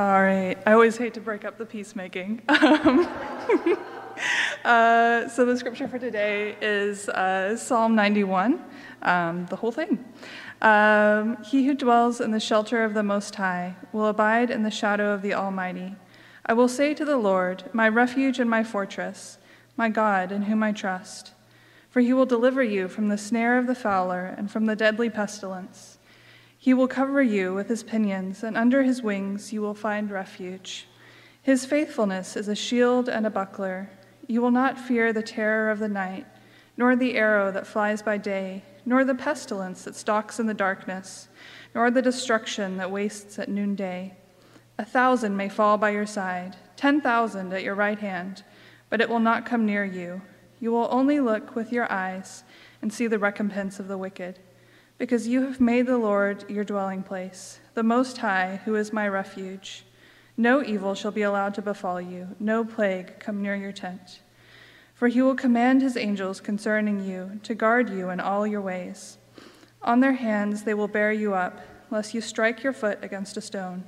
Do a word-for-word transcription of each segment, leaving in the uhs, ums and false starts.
All right. I always hate to break up the peacemaking. Um, uh, so the scripture for today is uh, Psalm ninety-one, um, the whole thing. Um, he who dwells in the shelter of the Most High will abide in the shadow of the Almighty. I will say to the Lord, my refuge and my fortress, my God in whom I trust. For he will deliver you from the snare of the fowler and from the deadly pestilence. He will cover you with his pinions, and under his wings you will find refuge. His faithfulness is a shield and a buckler. You will not fear the terror of the night, nor the arrow that flies by day, nor the pestilence that stalks in the darkness, nor the destruction that wastes at noonday. A thousand may fall by your side, ten thousand at your right hand, but it will not come near you. You will only look with your eyes and see the recompense of the wicked. Because you have made the Lord your dwelling place, the Most High, who is my refuge. No evil shall be allowed to befall you, no plague come near your tent. For he will command his angels concerning you to guard you in all your ways. On their hands they will bear you up, lest you strike your foot against a stone.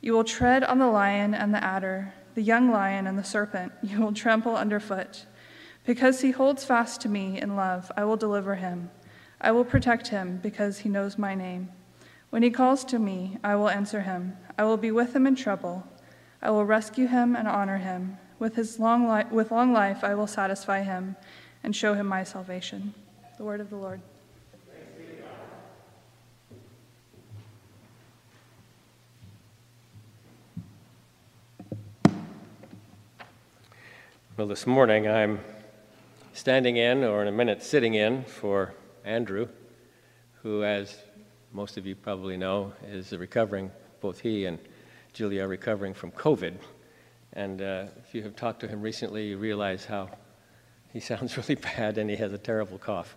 You will tread on the lion and the adder, the young lion and the serpent you will trample underfoot. Because he holds fast to me in love, I will deliver him. I will protect him because he knows my name. When he calls to me, I will answer him. I will be with him in trouble. I will rescue him and honor him. With his long li- with long life, I will satisfy him and show him my salvation. The word of the Lord. Well, this morning I'm standing in, or in a minute sitting in, for Andrew, who, as most of you probably know, is recovering, both he and Julia are recovering from COVID. And uh, if you have talked to him recently, you realize how he sounds really bad and he has a terrible cough.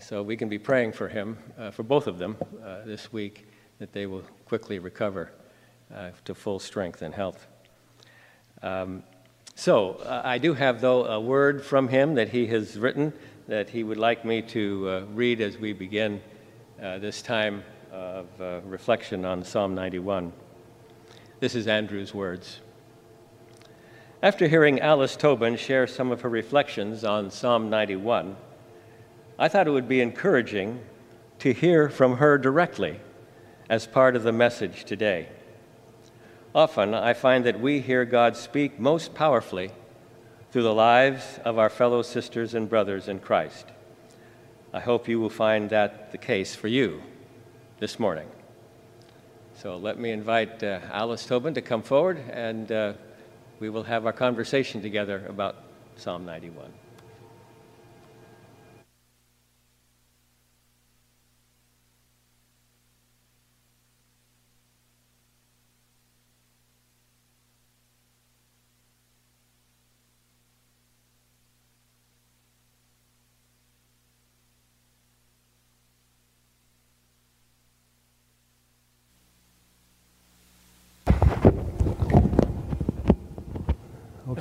So we can be praying for him, uh, for both of them, uh, this week, that they will quickly recover uh, to full strength and health. Um, so uh, I do have, though, a word from him that he has written that he would like me to uh, read as we begin uh, this time of uh, reflection on Psalm ninety-one. This is Andrew's words. After hearing Alice Tobin share some of her reflections on Psalm ninety-one, I thought it would be encouraging to hear from her directly as part of the message today. Often I find that we hear God speak most powerfully through the lives of our fellow sisters and brothers in Christ. I hope you will find that the case for you this morning. So let me invite uh, Alice Tobin to come forward, and uh, we will have our conversation together about Psalm ninety-one.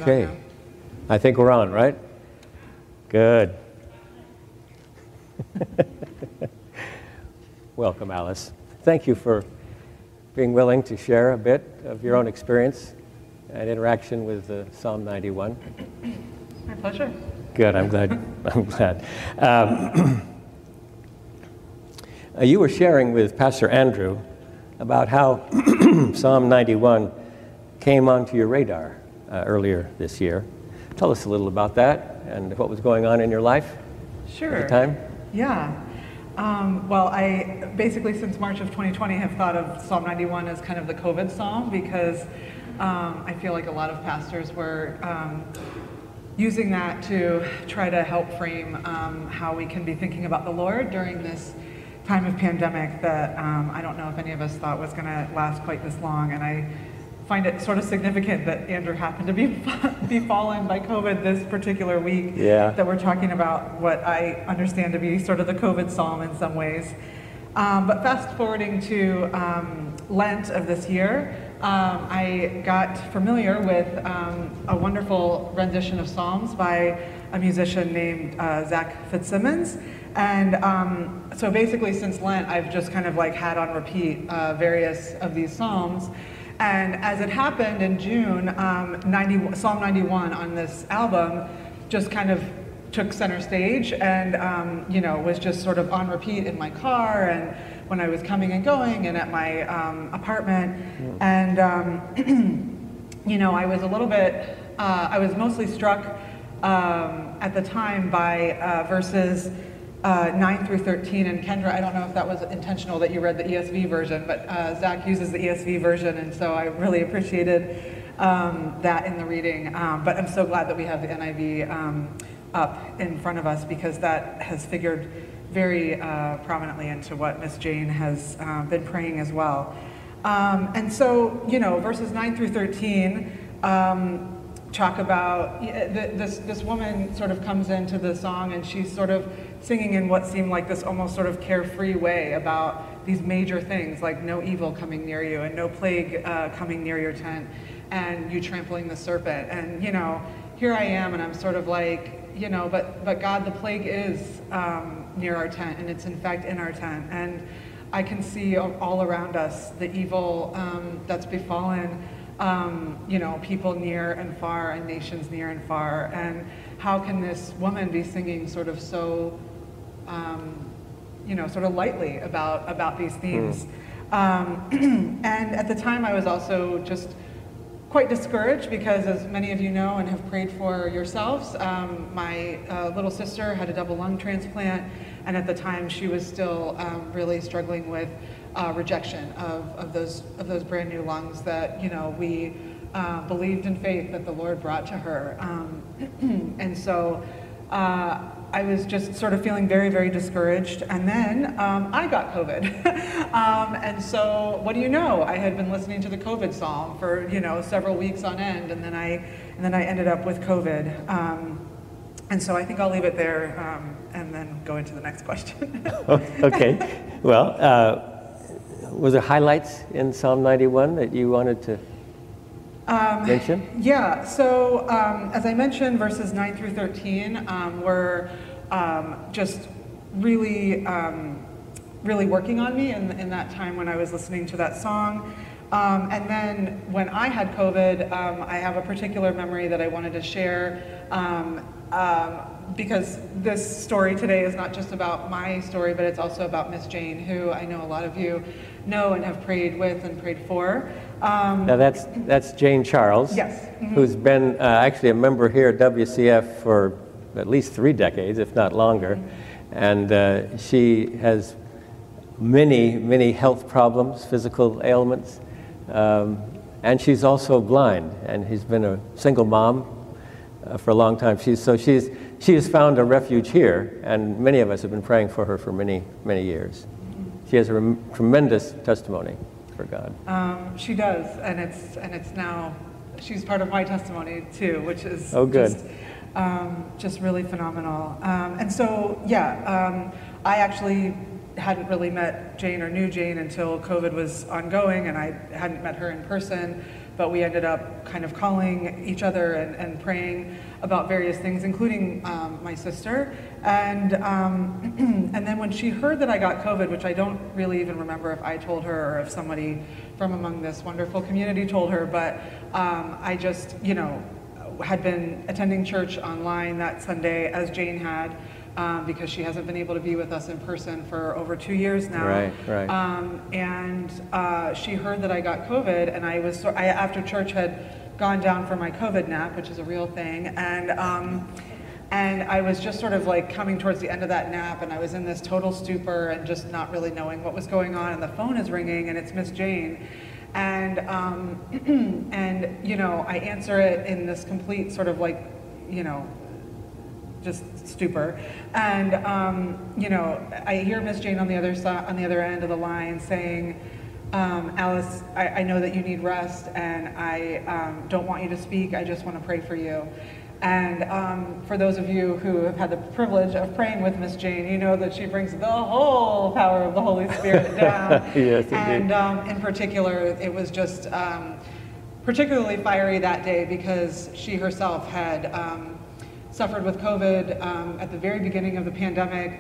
Okay, I think we're on, right? Good. Welcome, Alice. Thank you for being willing to share a bit of your own experience and interaction with uh, Psalm ninety-one. My pleasure. Good. I'm glad. I'm glad. Um, you were sharing with Pastor Andrew about how Psalm ninety-one came onto your radar. Uh, earlier this year. Tell us a little about that and what was going on in your life. Sure. At the time. Yeah. Um, well, I basically since March of twenty twenty have thought of Psalm ninety-one as kind of the COVID psalm, because um, I feel like a lot of pastors were um, using that to try to help frame um, how we can be thinking about the Lord during this time of pandemic that um, I don't know if any of us thought was going to last quite this long. And I find it sort of significant that Andrew happened to be befallen by COVID this particular week. Yeah. That we're talking about what I understand to be sort of the COVID psalm in some ways. Um, but fast forwarding to um, Lent of this year, um, I got familiar with um, a wonderful rendition of Psalms by a musician named uh, Zach Fitzsimmons. And um, so basically since Lent, I've just kind of like had on repeat uh, various of these Psalms. And as it happened in June, um, ninety, Psalm ninety-one on this album just kind of took center stage and, um, you know, was just sort of on repeat in my car and when I was coming and going and at my um, apartment. And, um, you know, I was a little bit, uh, I was mostly struck um, at the time by uh, verses Uh, nine through thirteen, and Kendra, I don't know if that was intentional that you read the E S V version, but uh, Zach uses the E S V version, and so I really appreciated um, that in the reading. Um, but I'm so glad that we have the N I V um, up in front of us, because that has figured very uh, prominently into what Miss Jane has uh, been praying as well. Um, and so, you know, verses nine through thirteen um, talk about, this, this woman sort of comes into the song and she's sort of singing in what seemed like this almost sort of carefree way about these major things like no evil coming near you and no plague uh, coming near your tent and you trampling the serpent. And, you know, here I am and I'm sort of like, you know, but, but God, the plague is um, near our tent, and it's in fact in our tent. And I can see all around us the evil um, that's befallen Um, you know, people near and far and nations near and far. And how can this woman be singing sort of so, um, you know, sort of lightly about, about these themes? Mm. Um, and at the time I was also just quite discouraged because, as many of you know and have prayed for yourselves, um, my uh, little sister had a double lung transplant, and at the time she was still um, really struggling with Uh, rejection of, of those of those brand new lungs that, you know, we uh, believed in faith that the Lord brought to her. Um, and so uh, I was just sort of feeling very, very discouraged. And then um, I got COVID. um, and so what do you know? I had been listening to the COVID psalm for, you know, several weeks on end, and then I and then I ended up with COVID. Um, and so I think I'll leave it there um, and then go into the next question. Okay. Well. Uh... Was there highlights in Psalm ninety-one that you wanted to um, mention? Yeah, so um, as I mentioned, verses nine through thirteen um, were um, just really, um, really working on me in, in that time when I was listening to that song. Um, and then when I had COVID, um, I have a particular memory that I wanted to share. Um, um, because this story today is not just about my story, but it's also about Miss Jane, who I know a lot of you know and have prayed with and prayed for. Um, now that's that's Jane Charles, yes, mm-hmm. who's been uh, actually a member here at W C F for at least three decades, if not longer, mm-hmm. and uh, she has many, many health problems, physical ailments, um, and she's also blind, and she's been a single mom Uh, for a long time. She's, so she's, she has found a refuge here, and many of us have been praying for her for many, many years. She has a rem- tremendous testimony for God. Um, she does, and it's, and it's now, she's part of my testimony too, which is oh, good. Just, um, just really phenomenal. Um, and so, yeah, um, I actually hadn't really met Jane or knew Jane until COVID was ongoing, and I hadn't met her in person. But we ended up kind of calling each other and, and praying about various things, including um, my sister. And um, and then when she heard that I got COVID, which I don't really even remember if I told her or if somebody from among this wonderful community told her, but um, I just, you know, had been attending church online that Sunday, as Jane had, um, because she hasn't been able to be with us in person for over two years now. Right, right. Um, and uh, she heard that I got COVID, and I was, I, after church, had gone down for my COVID nap, which is a real thing, and um, and I was just sort of like coming towards the end of that nap, and I was in this total stupor and just not really knowing what was going on, and the phone is ringing, and it's Miss Jane. And, um, and you know, I answer it in this complete sort of like, you know, just stupor. And, um, you know, I hear Miss Jane on the other side, on the other end of the line saying, um, Alice, I, I know that you need rest, and I um, don't want you to speak. I just want to pray for you. And um, for those of you who have had the privilege of praying with Miss Jane, you know that she brings the whole power of the Holy Spirit down. Yes, and um, in particular, it was just um, particularly fiery that day because she herself had um, suffered with COVID um, at the very beginning of the pandemic,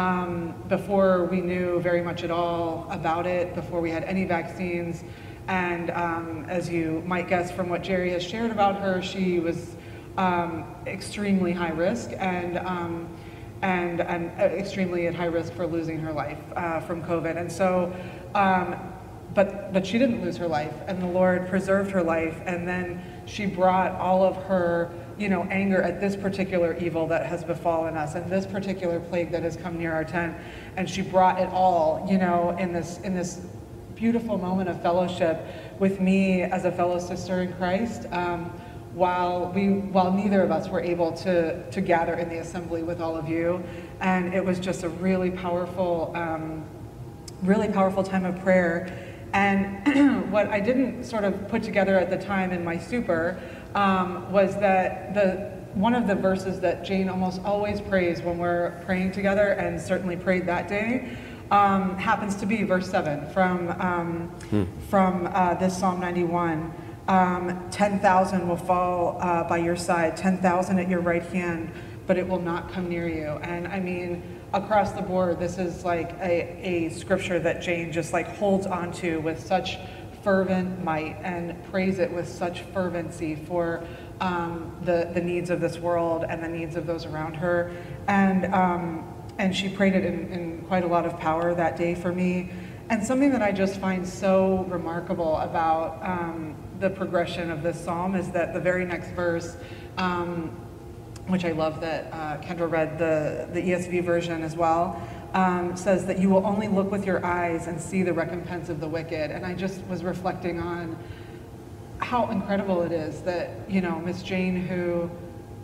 um, before we knew very much at all about it, before we had any vaccines. And um, as you might guess from what Jerry has shared about her, she was um, extremely high risk and, um, and, and extremely at high risk for losing her life uh, from COVID. And so, um, but, but she didn't lose her life, and the Lord preserved her life, and then she brought all of her, you know, anger at this particular evil that has befallen us and this particular plague that has come near our tent, and she brought it all, you know, in this in this beautiful moment of fellowship with me as a fellow sister in Christ, um, while we while neither of us were able to to gather in the assembly with all of you. And it was just a really powerful um, really powerful time of prayer. And what I didn't sort of put together at the time in my super um, was that the one of the verses that Jane almost always prays when we're praying together, and certainly prayed that day, um, happens to be verse seven from um, hmm. from uh, this Psalm ninety-one. Um, ten thousand will fall uh, by your side, ten thousand at your right hand, but it will not come near you. And I mean, across the board, this is like a, a scripture that Jane just like holds onto with such fervent might and prays it with such fervency for um, the, the needs of this world and the needs of those around her. And, um, and she prayed it in, in quite a lot of power that day for me. And something that I just find so remarkable about um, the progression of this psalm is that the very next verse, um, which I love that uh, Kendra read the, the E S V version as well, um, says that you will only look with your eyes and see the recompense of the wicked. And I just was reflecting on how incredible it is that, you know, Miss Jane, who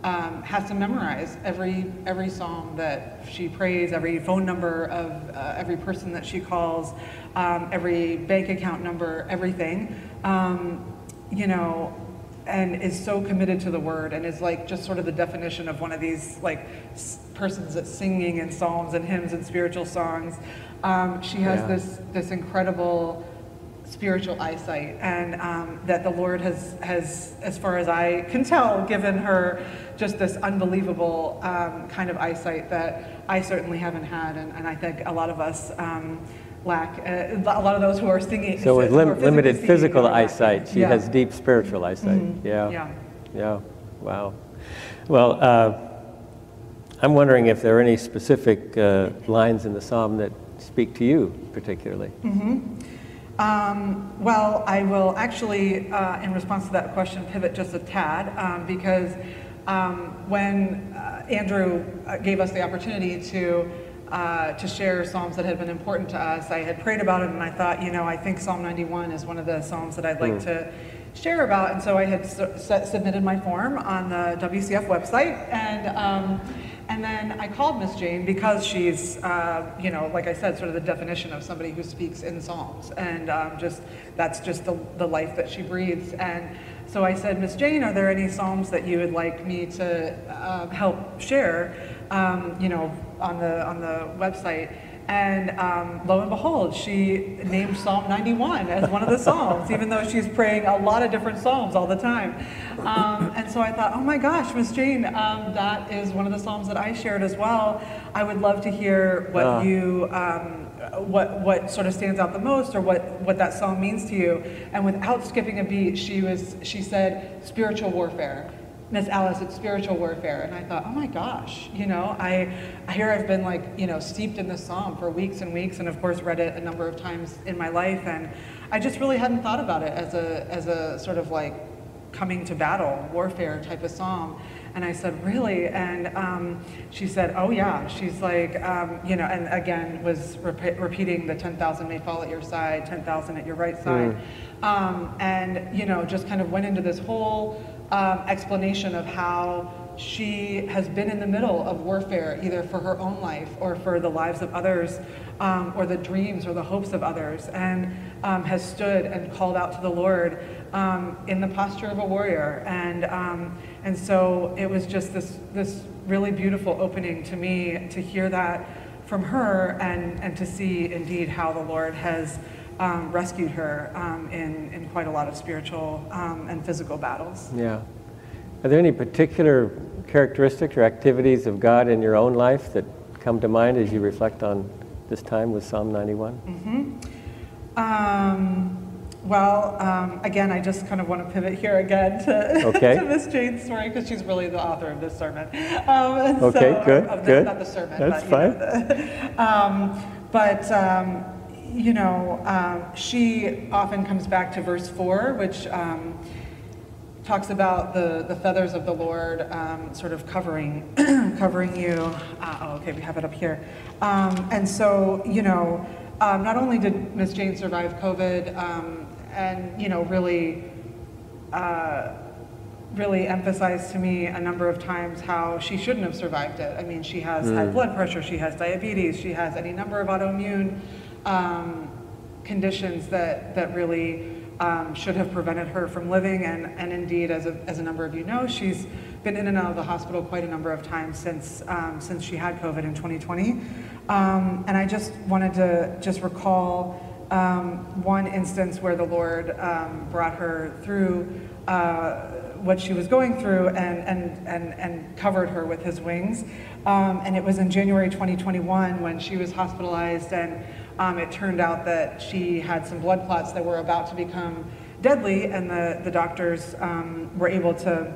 um, has to memorize every every psalm that she prays, every phone number of uh, every person that she calls, um, every bank account number, everything, um, you know, and is so committed to the word, and is like just sort of the definition of one of these like s persons that's singing in psalms and hymns and spiritual songs. Um, she has yeah. this this incredible spiritual eyesight, and um, that the Lord has, has, as far as I can tell, given her just this unbelievable um, kind of eyesight that I certainly haven't had, and, and I think a lot of us um, lack, uh, a lot of those who are singing. So with lim limited physical eyesight, she yeah. has deep spiritual eyesight. Mm-hmm. Yeah. yeah, yeah, wow. Well, uh, I'm wondering if there are any specific uh, lines in the psalm that speak to you particularly. Mm-hmm. Um, well, I will actually, uh, in response to that question, pivot just a tad, um, because um, when uh, Andrew gave us the opportunity to Uh, to share psalms that had been important to us, I had prayed about it, and I thought, you know, I think Psalm ninety-one is one of the psalms that I'd like mm. to share about. And so I had su set, submitted my form on the W C F website, and um, and then I called Miss Jane, because she's, uh, you know, like I said, sort of the definition of somebody who speaks in psalms, and um, just that's just the, the life that she breathes. And so I said, Miss Jane, are there any psalms that you would like me to uh, help share, um, you know, on the on the website? And um, lo and behold, she named Psalm ninety-one as one of the psalms, even though she's praying a lot of different psalms all the time. Um, and so I thought, oh my gosh, Miss Jane, um, that is one of the psalms that I shared as well. I would love to hear what uh. you, um, what what sort of stands out the most, or what what that psalm means to you. And without skipping a beat, she was she said, spiritual warfare. Miss Alice, it's spiritual warfare. And I thought, oh my gosh, you know, I, I hear I've been like, you know, steeped in this psalm for weeks and weeks, and of course read it a number of times in my life, and I just really hadn't thought about it as a, as a sort of like coming to battle, warfare type of psalm. And I said, really? And um, she said, oh yeah. She's like, um, you know, and again was re repeating the ten thousand may fall at your side, ten thousand at your right side. Mm. Um, and, you know, just kind of went into this whole Um, explanation of how she has been in the middle of warfare, either for her own life or for the lives of others, um, or the dreams or the hopes of others, and um, has stood and called out to the Lord um, in the posture of a warrior. And um, and so it was just this this really beautiful opening to me to hear that from her, and and to see indeed how the Lord has Um, rescued her um, in, in quite a lot of spiritual um, and physical battles. Yeah. Are there any particular characteristics or activities of God in your own life that come to mind as you reflect on this time with Psalm ninety-one? Mm-hmm. Um, Well, um, again, I just kind of want to pivot here again to, okay. to Miss Jane's story, because she's really the author of this sermon. Um, okay, so, good, of the, good. Not the sermon, that's but, fine. Know, the, um, but, um, you know, um, she often comes back to verse four, which um, talks about the, the feathers of the Lord um, sort of covering, covering you. Uh, oh, okay, we have it up here. Um, and so, you know, um, not only did Miss Jane survive COVID, um, and, you know, really, uh, really emphasized to me a number of times how she shouldn't have survived it. I mean, she has mm. high blood pressure, she has diabetes, she has any number of autoimmune um, conditions that, that really um, should have prevented her from living. And, and indeed, as a, as a number of you know, she's been in and out of the hospital quite a number of times since, um, since she had COVID in twenty twenty. Um, and I just wanted to just recall Um, one instance where the Lord um, brought her through uh, what she was going through and, and, and, and covered her with his wings. Um, and it was in January twenty twenty-one when she was hospitalized, and um, it turned out that she had some blood clots that were about to become deadly, and the, the doctors um, were able to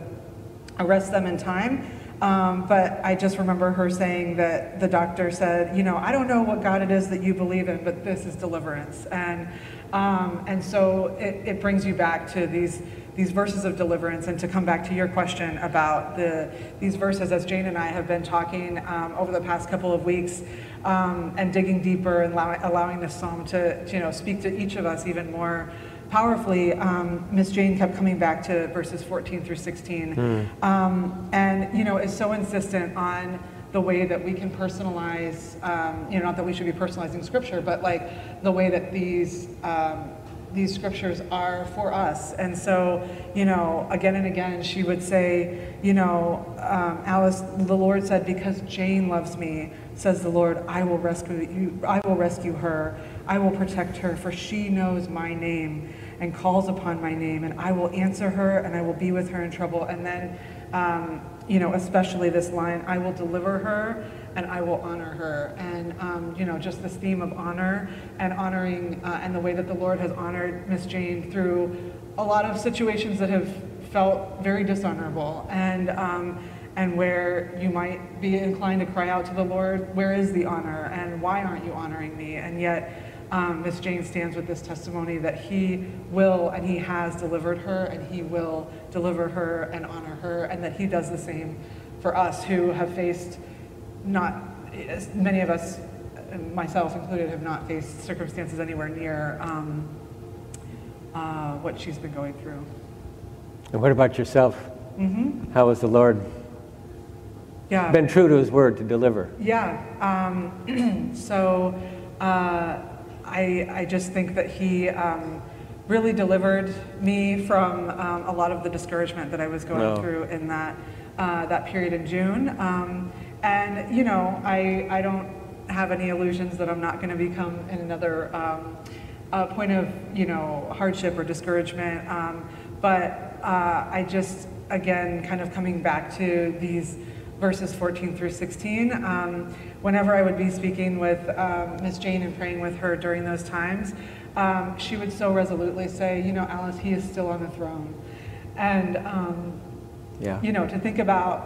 arrest them in time. Um, but I just remember her saying that the doctor said, you know, I don't know what God it is that you believe in, but this is deliverance. And um, and so it, it brings you back to these these verses of deliverance. And to come back to your question about the these verses, as Jane and I have been talking um, over the past couple of weeks um, and digging deeper and allow, allowing this psalm to, to, you know, speak to each of us even more powerfully, um, Miss Jane kept coming back to verses fourteen through sixteen. Mm. Um, and, you know, is so insistent on the way that we can personalize, um, you know, not that we should be personalizing scripture, but like the way that these, um, these scriptures are for us. And so, you know, again and again, she would say, you know, um, Alice, the Lord said, because Jane loves me, says the Lord, I will rescue you, I will rescue her. I will protect her, for she knows my name and calls upon my name, and I will answer her, and I will be with her in trouble. And then, um, you know, especially this line, I will deliver her, and I will honor her. And, um, you know, just this theme of honor and honoring uh, and the way that the Lord has honored Miss Jane through a lot of situations that have felt very dishonorable, and um, and where you might be inclined to cry out to the Lord, where is the honor, and why aren't you honoring me? And yet, Um, Miss Jane stands with this testimony that he will, and he has delivered her, and he will deliver her and honor her, and that he does the same for us who have faced, not, many of us, myself included, have not faced circumstances anywhere near um, uh, what she's been going through. And what about yourself? Mm-hmm. How has the Lord yeah. been true to his word to deliver? Yeah, um, so uh, I, I just think that he um, really delivered me from um, a lot of the discouragement that I was going no. through in that uh, that period in June. Um, and, you know, I, I don't have any illusions that I'm not going to become in another um, uh, point of, you know, hardship or discouragement. Um, but uh, I just, again, kind of coming back to these verses fourteen through sixteen. Um, whenever I would be speaking with um, Miss Jane and praying with her during those times, um, she would so resolutely say, you know, Alice, he is still on the throne. And, um, yeah. you know, to think about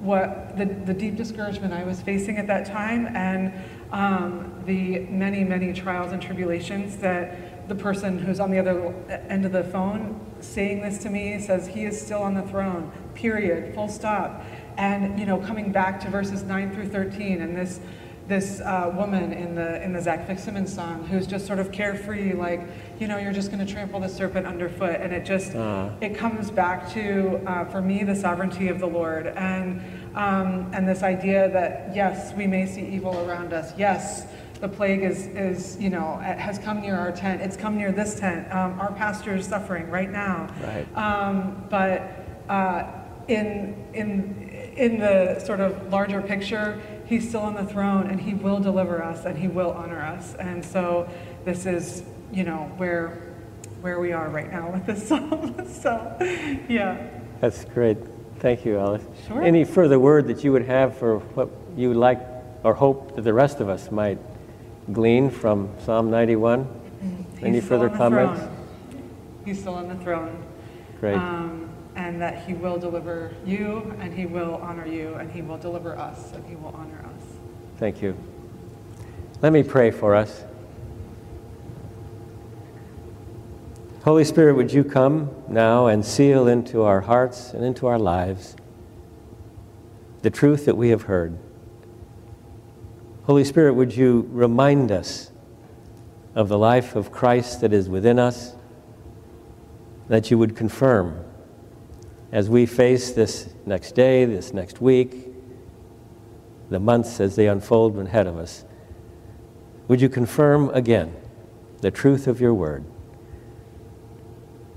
what the, the deep discouragement I was facing at that time, and um, the many, many trials and tribulations that the person who's on the other end of the phone saying this to me says, he is still on the throne, period, full stop. And, you know, coming back to verses nine through thirteen, and this this uh, woman in the in the Zach Fitzsimmons song who's just sort of carefree, like, you know, you're just going to trample the serpent underfoot. And it just, uh. it comes back to, uh, for me, the sovereignty of the Lord. And, um, and this idea that, yes, we may see evil around us. Yes, the plague is, is you know, has come near our tent. It's come near this tent. Um, our pastor is suffering right now. Right. Um, but uh, in in... in the sort of larger picture, he's still on the throne, and he will deliver us, and he will honor us. And so this is, you know, where where we are right now with this psalm. So, yeah. That's great. Thank you, Alice. Sure. Any further word that you would have for what you like or hope that the rest of us might glean from Psalm ninety-one? He's Any further comments? Throne. he's still on the throne. Great. Um, and that he will deliver you, and he will honor you, and he will deliver us, and he will honor us. Thank you. Let me pray for us. Holy Spirit, would you come now and seal into our hearts and into our lives the truth that we have heard. Holy Spirit, would you remind us of the life of Christ that is within us, that you would confirm as we face this next day, this next week, the months as they unfold ahead of us. Would you confirm again the truth of your word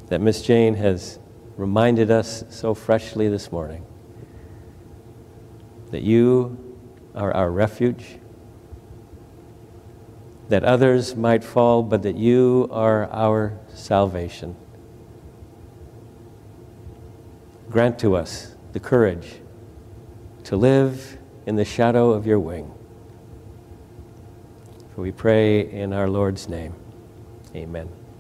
that Miss Jane has reminded us so freshly this morning, that you are our refuge, that others might fall, but that you are our salvation. Grant to us the courage to live in the shadow of your wing. For we pray in our Lord's name. Amen.